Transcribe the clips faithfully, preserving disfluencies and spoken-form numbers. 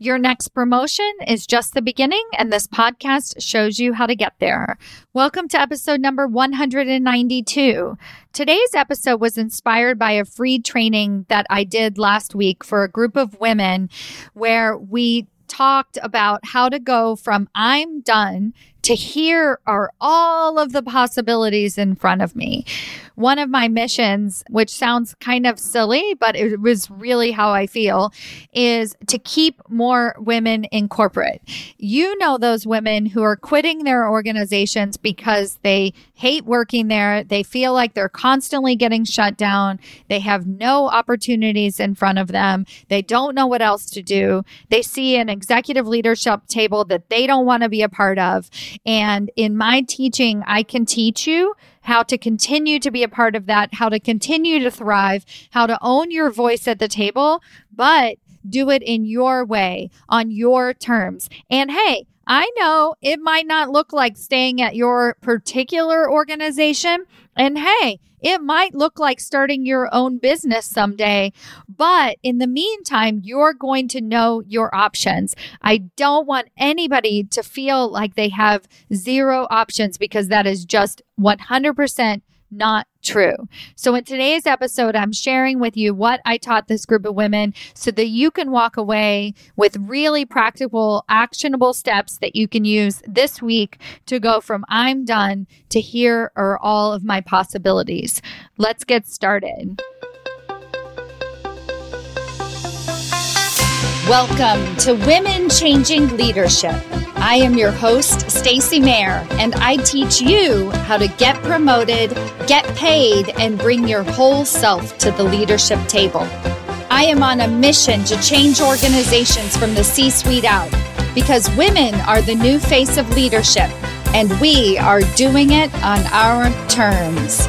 Your next promotion is just the beginning, and this podcast shows you how to get there. Welcome to episode number one hundred ninety-two. Today's episode was inspired by a free training that I did last week for a group of women where we talked about how to go from I'm done to here are all of the possibilities in front of me. One of my missions, which sounds kind of silly, but it was really how I feel, is to keep more women in corporate. You know those women who are quitting their organizations because they hate working there. They feel like they're constantly getting shut down. They have no opportunities in front of them. They don't know what else to do. They see an executive leadership table that they don't want to be a part of. And in my teaching, I can teach you how to continue to be a part of that, how to continue to thrive, how to own your voice at the table, but do it in your way, on your terms. And hey, I know it might not look like staying at your particular organization. And hey, it might look like starting your own business someday. But in the meantime, you're going to know your options. I don't want anybody to feel like they have zero options, because that is just one hundred percent not true. So in today's episode, I'm sharing with you what I taught this group of women so that you can walk away with really practical, actionable steps that you can use this week to go from I'm done to here are all of my possibilities. Let's get started. Welcome to Women Changing Leadership. I am your host, Stacy Mayer, and I teach you how to get promoted, get paid, and bring your whole self to the leadership table. I am on a mission to change organizations from the C-suite out, because women are the new face of leadership, and we are doing it on our terms.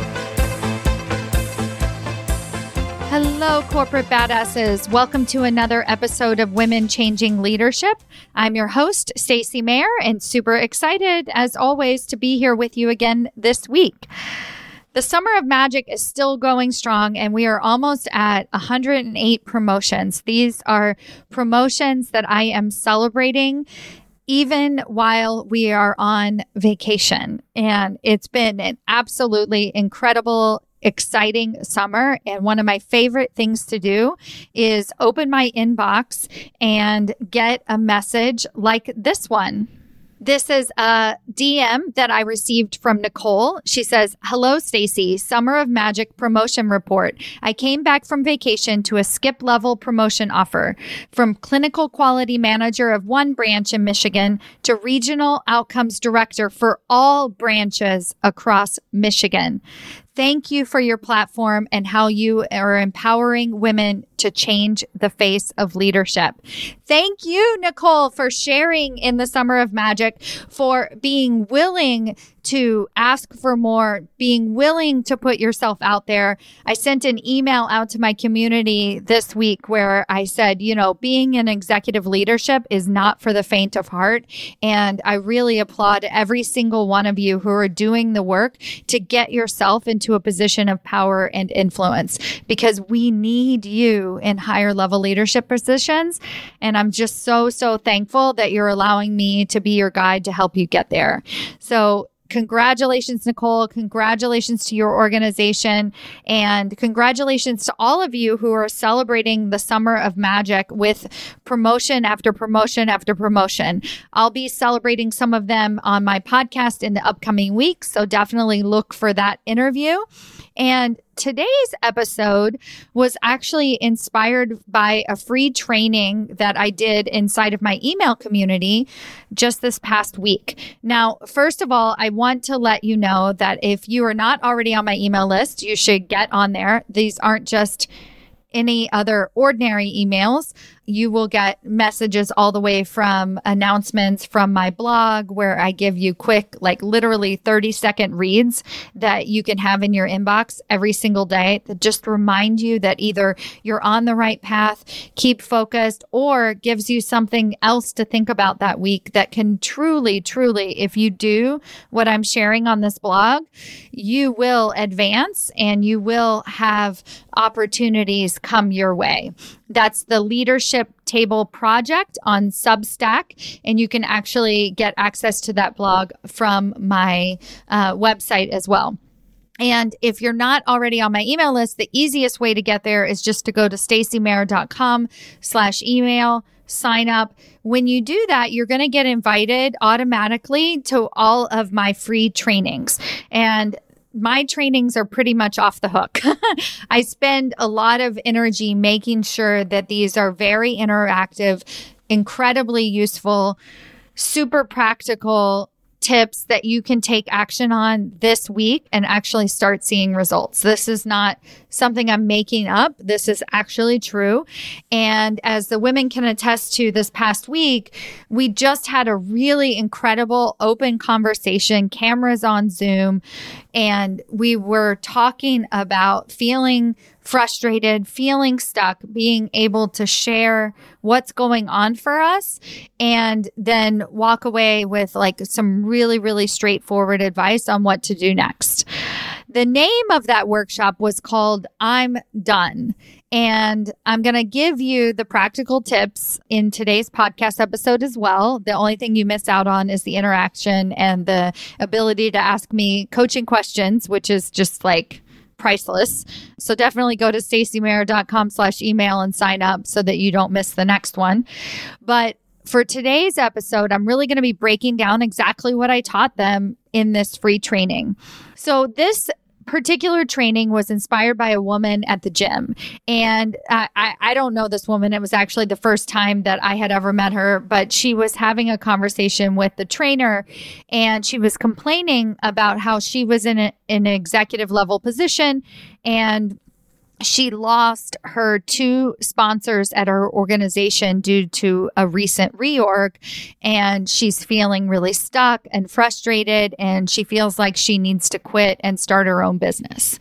Hello, corporate badasses. Welcome to another episode of Women Changing Leadership. I'm your host, Stacy Mayer, and super excited, as always, to be here with you again this week. The Summer of Magic is still going strong, and we are almost at one hundred eight promotions. These are promotions that I am celebrating even while we are on vacation. And it's been an absolutely incredible exciting summer. And one of my favorite things to do is open my inbox and get a message like this one. This is a D M that I received from Nicole. She says, "Hello, Stacy, Summer of Magic promotion report. I came back from vacation to a skip level promotion offer from clinical quality manager of one branch in Michigan to regional outcomes director for all branches across Michigan. Thank you for your platform and how you are empowering women to change the face of leadership." Thank you, Nicole, for sharing in the Summer of Magic, for being willing to ask for more, being willing to put yourself out there. I sent an email out to my community this week where I said, you know, being in executive leadership is not for the faint of heart. And I really applaud every single one of you who are doing the work to get yourself into a position of power and influence, because we need you in higher level leadership positions. And I'm just so, so thankful that you're allowing me to be your guide to help you get there. So congratulations, Nicole. Congratulations to your organization, and congratulations to all of you who are celebrating the Summer of Magic with promotion after promotion after promotion. I'll be celebrating some of them on my podcast in the upcoming weeks, so definitely look for that interview. And today's episode was actually inspired by a free training that I did inside of my email community just this past week. Now, first of all, I want to let you know that if you are not already on my email list, you should get on there. These aren't just any other ordinary emails. You will get messages all the way from announcements from my blog, where I give you quick, like literally thirty second reads that you can have in your inbox every single day that just remind you that either you're on the right path, keep focused, or gives you something else to think about that week that can truly, truly, if you do what I'm sharing on this blog, you will advance and you will have opportunities come your way. That's the Leadership Table Project on Substack. And you can actually get access to that blog from my uh, website as well. And if you're not already on my email list, the easiest way to get there is just to go to stacymayer.com slash email, sign up. When you do that, you're going to get invited automatically to all of my free trainings. And my trainings are pretty much off the hook. I spend a lot of energy making sure that these are very interactive, incredibly useful, super practical tips that you can take action on this week and actually start seeing results. This is not something I'm making up. This is actually true. And as the women can attest to this past week, we just had a really incredible open conversation, cameras on Zoom, and we were talking about feeling frustrated, feeling stuck, being able to share what's going on for us, and then walk away with like some really, really straightforward advice on what to do next. The name of that workshop was called I'm Done. And I'm going to give you the practical tips in today's podcast episode as well. The only thing you miss out on is the interaction and the ability to ask me coaching questions, which is just like priceless. So definitely go to stacymayer.com slash email and sign up so that you don't miss the next one. But for today's episode, I'm really going to be breaking down exactly what I taught them in this free training. So this particular training was inspired by a woman at the gym. And uh, I, I don't know this woman. It was actually the first time that I had ever met her, but she was having a conversation with the trainer and she was complaining about how she was in a, an executive level position and she lost her two sponsors at her organization due to a recent reorg, and she's feeling really stuck and frustrated, and she feels like she needs to quit and start her own business.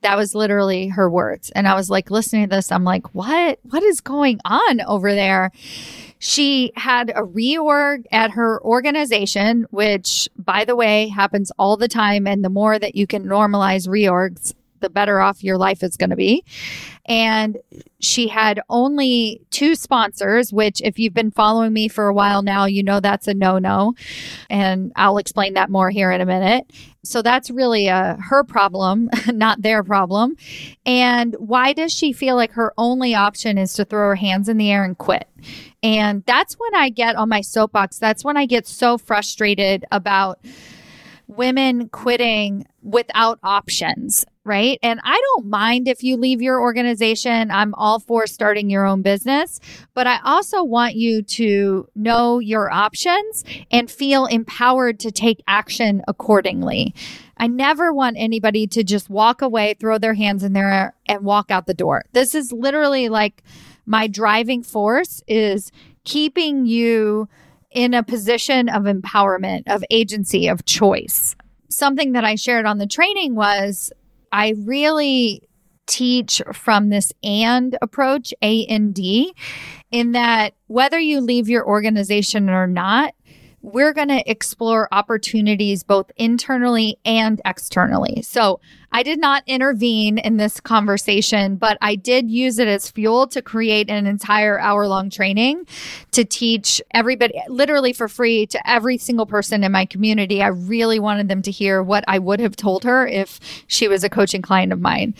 That was literally her words. And I was like listening to this. I'm like, what? What is going on over there? She had a reorg at her organization, which, by the way, happens all the time. And the more that you can normalize reorgs, the better off your life is going to be. And she had only two sponsors, which if you've been following me for a while now, you know that's a no-no. And I'll explain that more here in a minute. So that's really a, her problem, not their problem. And why does she feel like her only option is to throw her hands in the air and quit? And that's when I get on my soapbox. That's when I get so frustrated about women quitting without options, right? And I don't mind if you leave your organization. I'm all for starting your own business, but I also want you to know your options and feel empowered to take action accordingly. I never want anybody to just walk away, throw their hands in the air, and walk out the door. This is literally like my driving force is keeping you in a position of empowerment, of agency, of choice. Something that I shared on the training was I really teach from this AND approach, A N D, in that whether you leave your organization or not, we're going to explore opportunities both internally and externally. So I did not intervene in this conversation, but I did use it as fuel to create an entire hour-long training to teach everybody, literally for free, to every single person in my community. I really wanted them to hear what I would have told her if she was a coaching client of mine.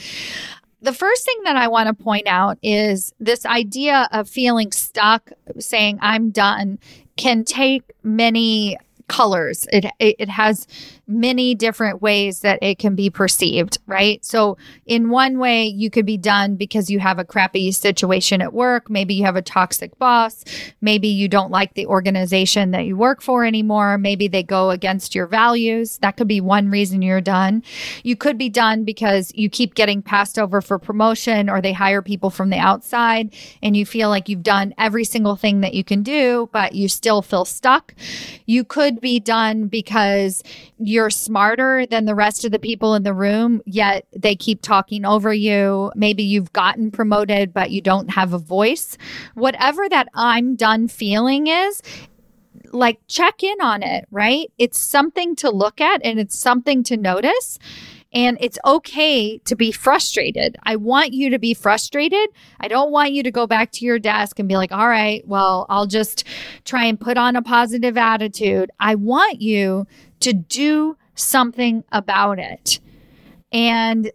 The first thing that I want to point out is this idea of feeling stuck, saying I'm done, can take many colors. It, it it has many different ways that it can be perceived, right? So in one way, you could be done because you have a crappy situation at work. Maybe you have a toxic boss. Maybe you don't like the organization that you work for anymore. Maybe they go against your values. That could be one reason you're done. You could be done because you keep getting passed over for promotion or they hire people from the outside and you feel like you've done every single thing that you can do, but you still feel stuck. You could be done because you're smarter than the rest of the people in the room, yet they keep talking over you. Maybe you've gotten promoted, but you don't have a voice. Whatever that I'm done feeling is, like check in on it, right? It's something to look at and it's something to notice. And it's okay to be frustrated. I want you to be frustrated. I don't want you to go back to your desk and be like, all right, well, I'll just try and put on a positive attitude. I want you to do something about it. And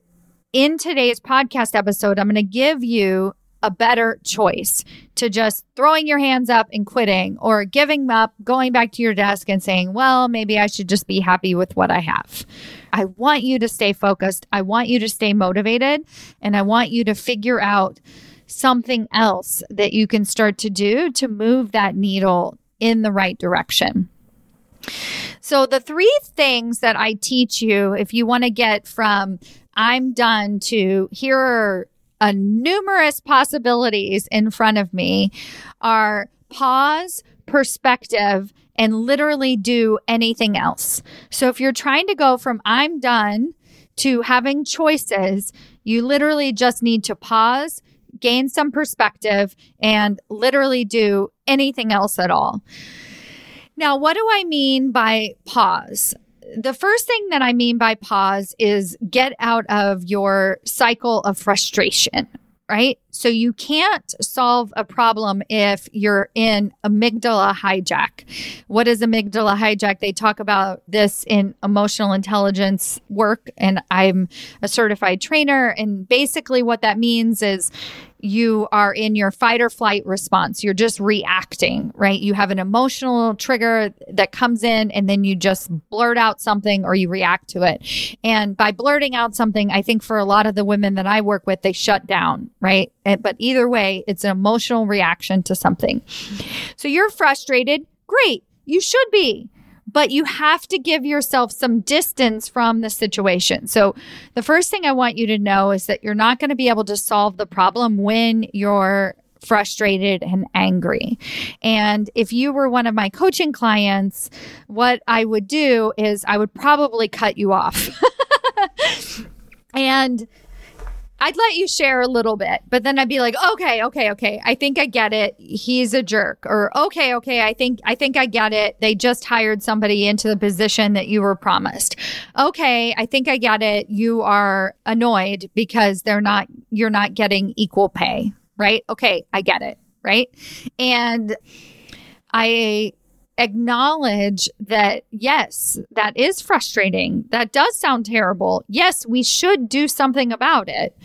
in today's podcast episode, I'm going to give you a better choice to just throwing your hands up and quitting, or giving up, going back to your desk and saying, well, maybe I should just be happy with what I have. I want you to stay focused. I want you to stay motivated, and I want you to figure out something else that you can start to do to move that needle in the right direction. So the three things that I teach you, if you want to get from I'm done to here are a numerous possibilities in front of me, are pause, perspective, and literally do anything else. So if you're trying to go from I'm done to having choices, you literally just need to pause, gain some perspective, and literally do anything else at all. Now, what do I mean by pause? The first thing that I mean by pause is get out of your cycle of frustration, right? So you can't solve a problem if you're in amygdala hijack. What is amygdala hijack? They talk about this in emotional intelligence work, and I'm a certified trainer. And basically what that means is you are in your fight or flight response. You're just reacting, right? You have an emotional trigger that comes in, and then you just blurt out something, or you react to it. And by blurting out something, I think for a lot of the women that I work with, they shut down, right? And, but either way, it's an emotional reaction to something. So you're frustrated. Great. You should be. But you have to give yourself some distance from the situation. So the first thing I want you to know is that you're not going to be able to solve the problem when you're frustrated and angry. And if you were one of my coaching clients, what I would do is I would probably cut you off. And I'd let you share a little bit, but then I'd be like, okay, okay, okay. I think I get it. He's a jerk. Or okay, okay. I think, I think I get it. They just hired somebody into the position that you were promised. Okay. I think I get it. You are annoyed because they're not, you're not getting equal pay, right? Okay. I get it. Right. And I acknowledge that, yes, that is frustrating. That does sound terrible. Yes, we should do something about it.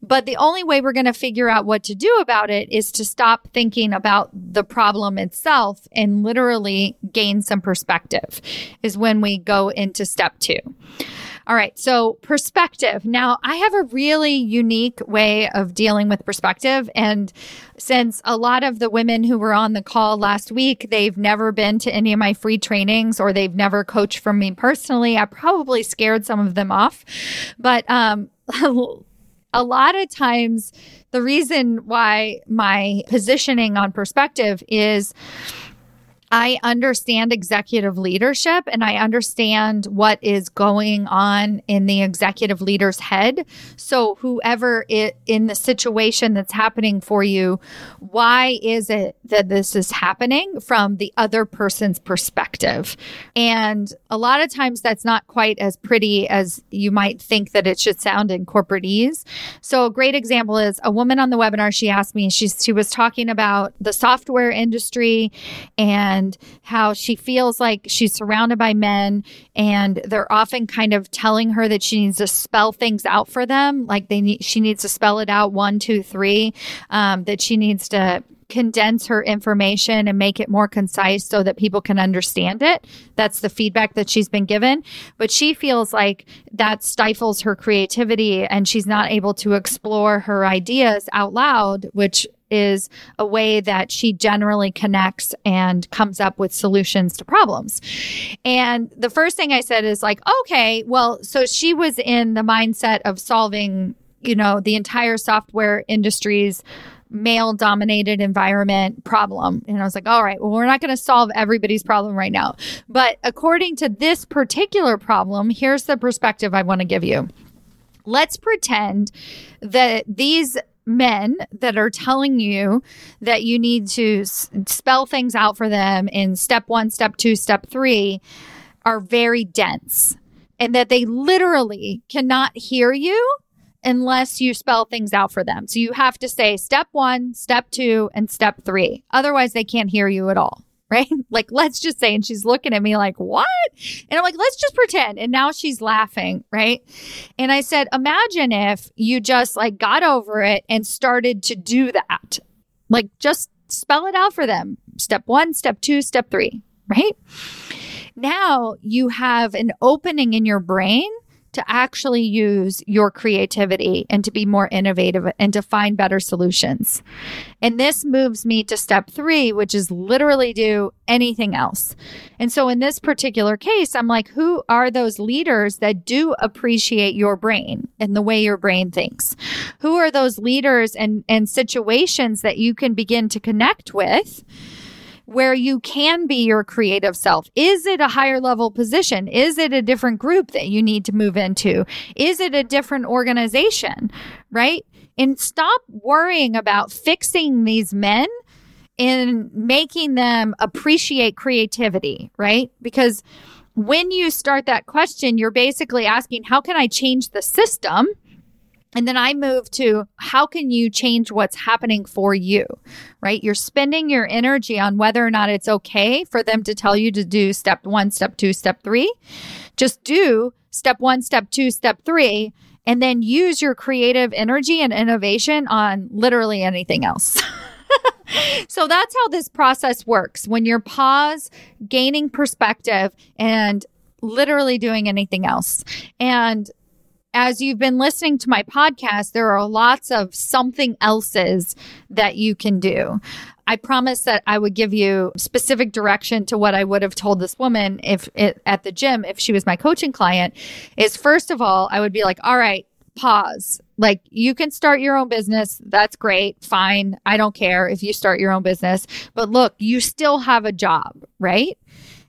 But the only way we're going to figure out what to do about it is to stop thinking about the problem itself and literally gain some perspective, is when we go into step two. All right. So perspective. Now, I have a really unique way of dealing with perspective. And since a lot of the women who were on the call last week, they've never been to any of my free trainings, or they've never coached from me personally, I probably scared some of them off. But um, a lot of times, the reason why my positioning on perspective is I understand executive leadership, and I understand what is going on in the executive leader's head. So whoever it, in the situation that's happening for you, why is it that this is happening from the other person's perspective? And a lot of times that's not quite as pretty as you might think that it should sound in corporateese. So a great example is a woman on the webinar. She asked me, she, she was talking about the software industry and And how she feels like she's surrounded by men, and they're often kind of telling her that she needs to spell things out for them. Like they need, she needs to spell it out one, two, three, um, that she needs to condense her information and make it more concise so that people can understand it. That's the feedback that she's been given. But she feels like that stifles her creativity, and she's not able to explore her ideas out loud, which is a way that she generally connects and comes up with solutions to problems. And the first thing I said is like, okay, well, so she was in the mindset of solving, you know, the entire software industry's male-dominated environment problem. And I was like, all right, well, we're not going to solve everybody's problem right now. But according to this particular problem, here's the perspective I want to give you. Let's pretend that these men that are telling you that you need to s- spell things out for them in step one, step two, step three are very dense. and that they literally cannot hear you unless you spell things out for them. So you have to say step one, step two, and step three. Otherwise, they can't hear you at all, right? Like, let's just say, and she's looking at me like, what? And I'm like, let's just pretend. And now she's laughing, right? And I said, imagine if you just like got over it and started to do that. Like, just spell it out for them. Step one, step two, step three, right? Now you have an opening in your brain to actually use your creativity and to be more innovative and to find better solutions. And this moves me to step three, which is literally do anything else. And so in this particular case, I'm like, who are those leaders that do appreciate your brain and the way your brain thinks? Who are those leaders and, and situations that you can begin to connect with where you can be your creative self? Is it a higher level position? Is it a different group that you need to move into? Is it a different organization, right? And stop worrying about fixing these men and making them appreciate creativity, right? Because when you start that question, you're basically asking, how can I change the system? And then I move to, how can you change what's happening for you, right? You're spending your energy on whether or not it's okay for them to tell you to do step one, step two, step three. Just do step one, step two, step three, and then use your creative energy and innovation on literally anything else. So that's how this process works. When you're pause, gaining perspective, and literally doing anything else. And as you've been listening to my podcast, there are lots of something else's that you can do. I promised that I would give you specific direction to what I would have told this woman if it, at the gym, if she was my coaching client, is first of all, I would be like, all right, pause. Like, you can start your own business. That's great. Fine. I don't care if you start your own business. But look, you still have a job, right?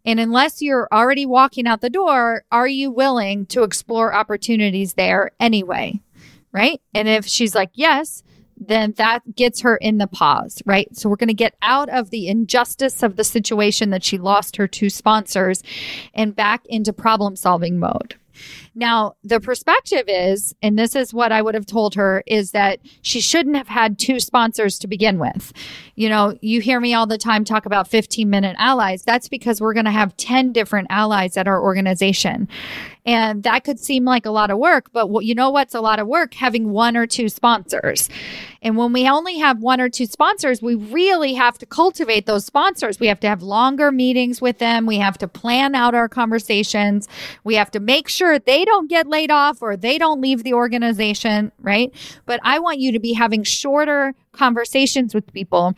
And unless you're already walking out the door, are you willing to explore opportunities there anyway, right? And if she's like, yes, then that gets her in the pause, right? So we're going to get out of the injustice of the situation that she lost her two sponsors and back into problem-solving mode. Now, the perspective is, and this is what I would have told her, is that she shouldn't have had two sponsors to begin with. You know, you hear me all the time talk about fifteen-minute allies. That's because we're going to have ten different allies at our organization. And that could seem like a lot of work, but you know what's a lot of work? Having one or two sponsors. And when we only have one or two sponsors, we really have to cultivate those sponsors. We have to have longer meetings with them. We have to plan out our conversations. We have to make sure they don't get laid off or they don't leave the organization, right? But I want you to be having shorter conversations with people.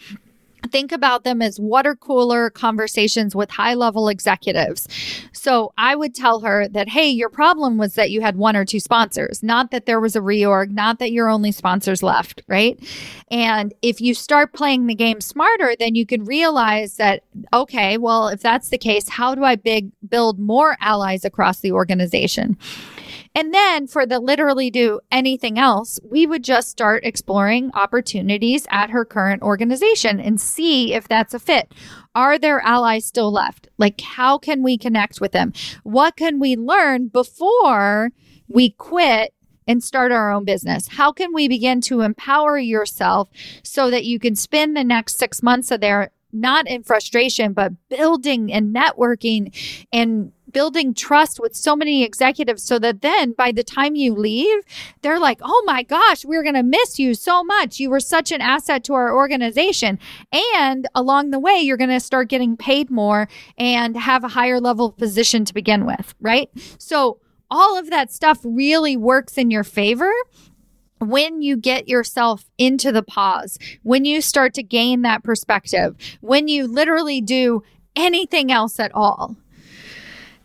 Think about them as water cooler conversations with high-level executives. So I would tell her that, hey, your problem was that you had one or two sponsors, not that there was a reorg, not that your only sponsors left, right? And if you start playing the game smarter, then you can realize that, okay, well, if that's the case, how do I big build more allies across the organization? And then for the literally do anything else, we would just start exploring opportunities at her current organization and see if that's a fit. Are there allies still left? Like, how can we connect with them? What can we learn before we quit and start our own business? How can we begin to empower yourself so that you can spend the next six months of there not in frustration, but building and networking and building trust with so many executives so that then by the time you leave, they're like, oh my gosh, we're going to miss you so much. You were such an asset to our organization. And along the way, you're going to start getting paid more and have a higher level position to begin with, right? So all of that stuff really works in your favor when you get yourself into the pause, when you start to gain that perspective, when you literally do anything else at all.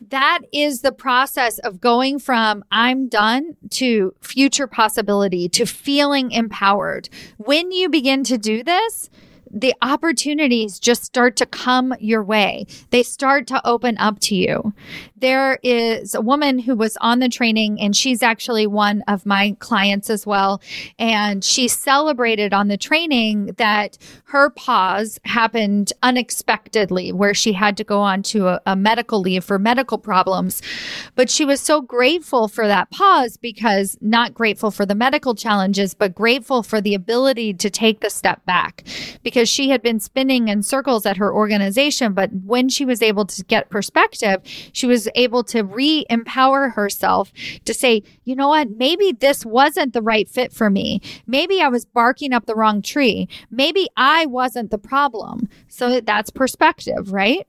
That is the process of going from I'm done to future possibility, to feeling empowered. When you begin to do this, the opportunities just start to come your way. They start to open up to you. There is a woman who was on the training, and she's actually one of my clients as well. And she celebrated on the training that her pause happened unexpectedly, where she had to go on to a, a medical leave for medical problems. But she was so grateful for that pause, because not grateful for the medical challenges, but grateful for the ability to take the step back, because she had been spinning in circles at her organization. But when she was able to get perspective, she was able to re-empower herself to say, you know what, maybe this wasn't the right fit for me. Maybe I was barking up the wrong tree. Maybe I wasn't the problem. So that's perspective, right?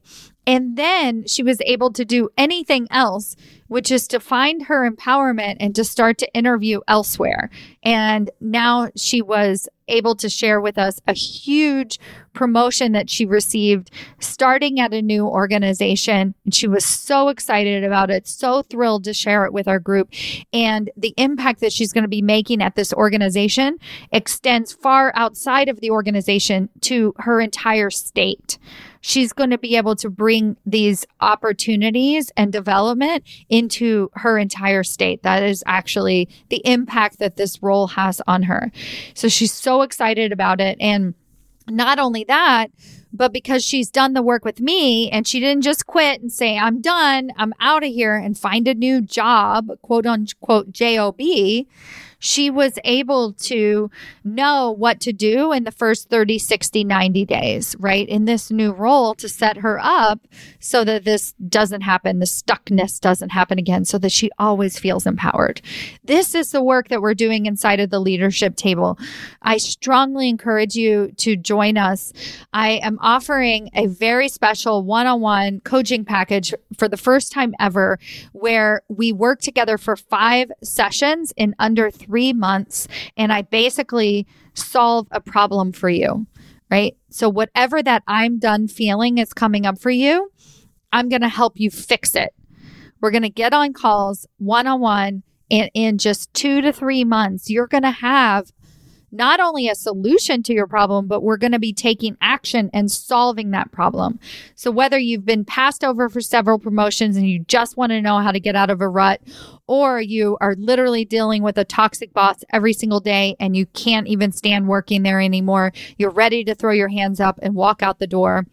And then she was able to do anything else, which is to find her empowerment and to start to interview elsewhere. And now she was able to share with us a huge promotion that she received starting at a new organization. And she was so excited about it, so thrilled to share it with our group. And the impact that she's going to be making at this organization extends far outside of the organization to her entire state. She's going to be able to bring these opportunities and development into her entire state. That is actually the impact that this role has on her. So she's so excited about it. And not only that, but because she's done the work with me and she didn't just quit and say, I'm done, I'm out of here and find a new job, quote unquote, J O B, she was able to know what to do in the first thirty, sixty, ninety days, right? In this new role to set her up so that this doesn't happen, the stuckness doesn't happen again, so that she always feels empowered. This is the work that we're doing inside of the Leadership Table. I strongly encourage you to join us. I am offering a very special one-on-one coaching package for the first time ever, where we work together for five sessions in under three three months, and I basically solve a problem for you, right? So whatever that I'm done feeling is coming up for you, I'm going to help you fix it. We're going to get on calls one-on-one, and in just two to three months, you're going to have not only a solution to your problem, but we're going to be taking action and solving that problem. So whether you've been passed over for several promotions and you just want to know how to get out of a rut, or you are literally dealing with a toxic boss every single day and you can't even stand working there anymore, you're ready to throw your hands up and walk out the door,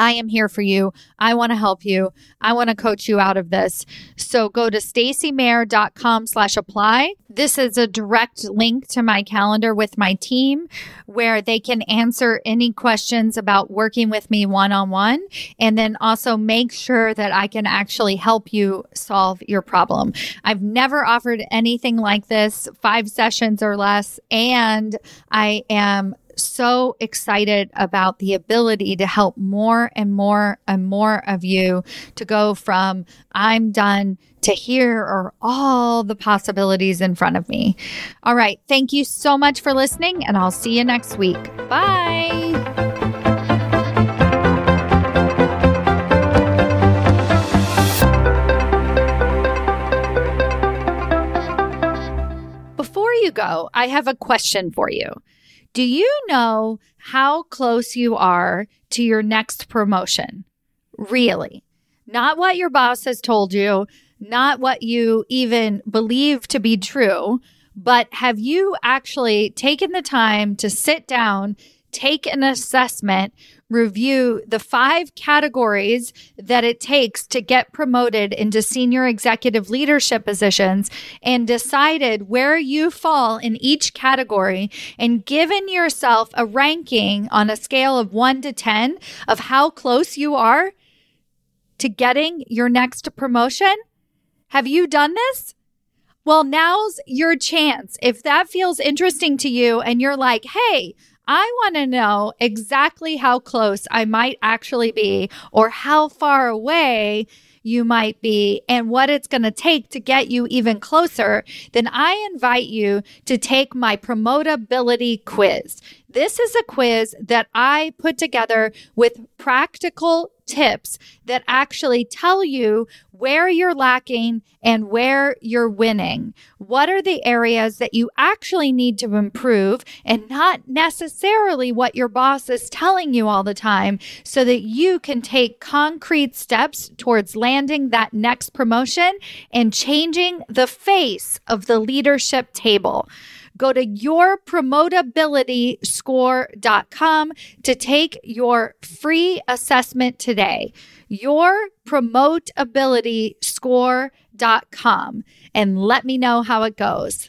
I am here for you. I want to help you. I want to coach you out of this. So go to stacy mayer dot com slash apply. This is a direct link to my calendar with my team, where they can answer any questions about working with me one-on-one, and then also make sure that I can actually help you solve your problem. I've never offered anything like this, five sessions or less, and I am so excited about the ability to help more and more and more of you to go from I'm done to here are all the possibilities in front of me. All right. Thank you so much for listening, and I'll see you next week. Bye. Before you go, I have a question for you. Do you know how close you are to your next promotion? Really? Not what your boss has told you, not what you even believe to be true, but have you actually taken the time to sit down, take an assessment, review the five categories that it takes to get promoted into senior executive leadership positions, and decided where you fall in each category, and given yourself a ranking on a scale of one to ten of how close you are to getting your next promotion? Have you done this? Well, now's your chance. If that feels interesting to you and you're like, hey, I want to know exactly how close I might actually be, or how far away you might be, and what it's going to take to get you even closer, then I invite you to take my promotability quiz. This is a quiz that I put together with practical tips that actually tell you where you're lacking and where you're winning. What are the areas that you actually need to improve and not necessarily what your boss is telling you all the time, so that you can take concrete steps towards landing that next promotion and changing the face of the leadership table. Go to your promotability score dot com to take your free assessment today. your promotability score dot com, and let me know how it goes.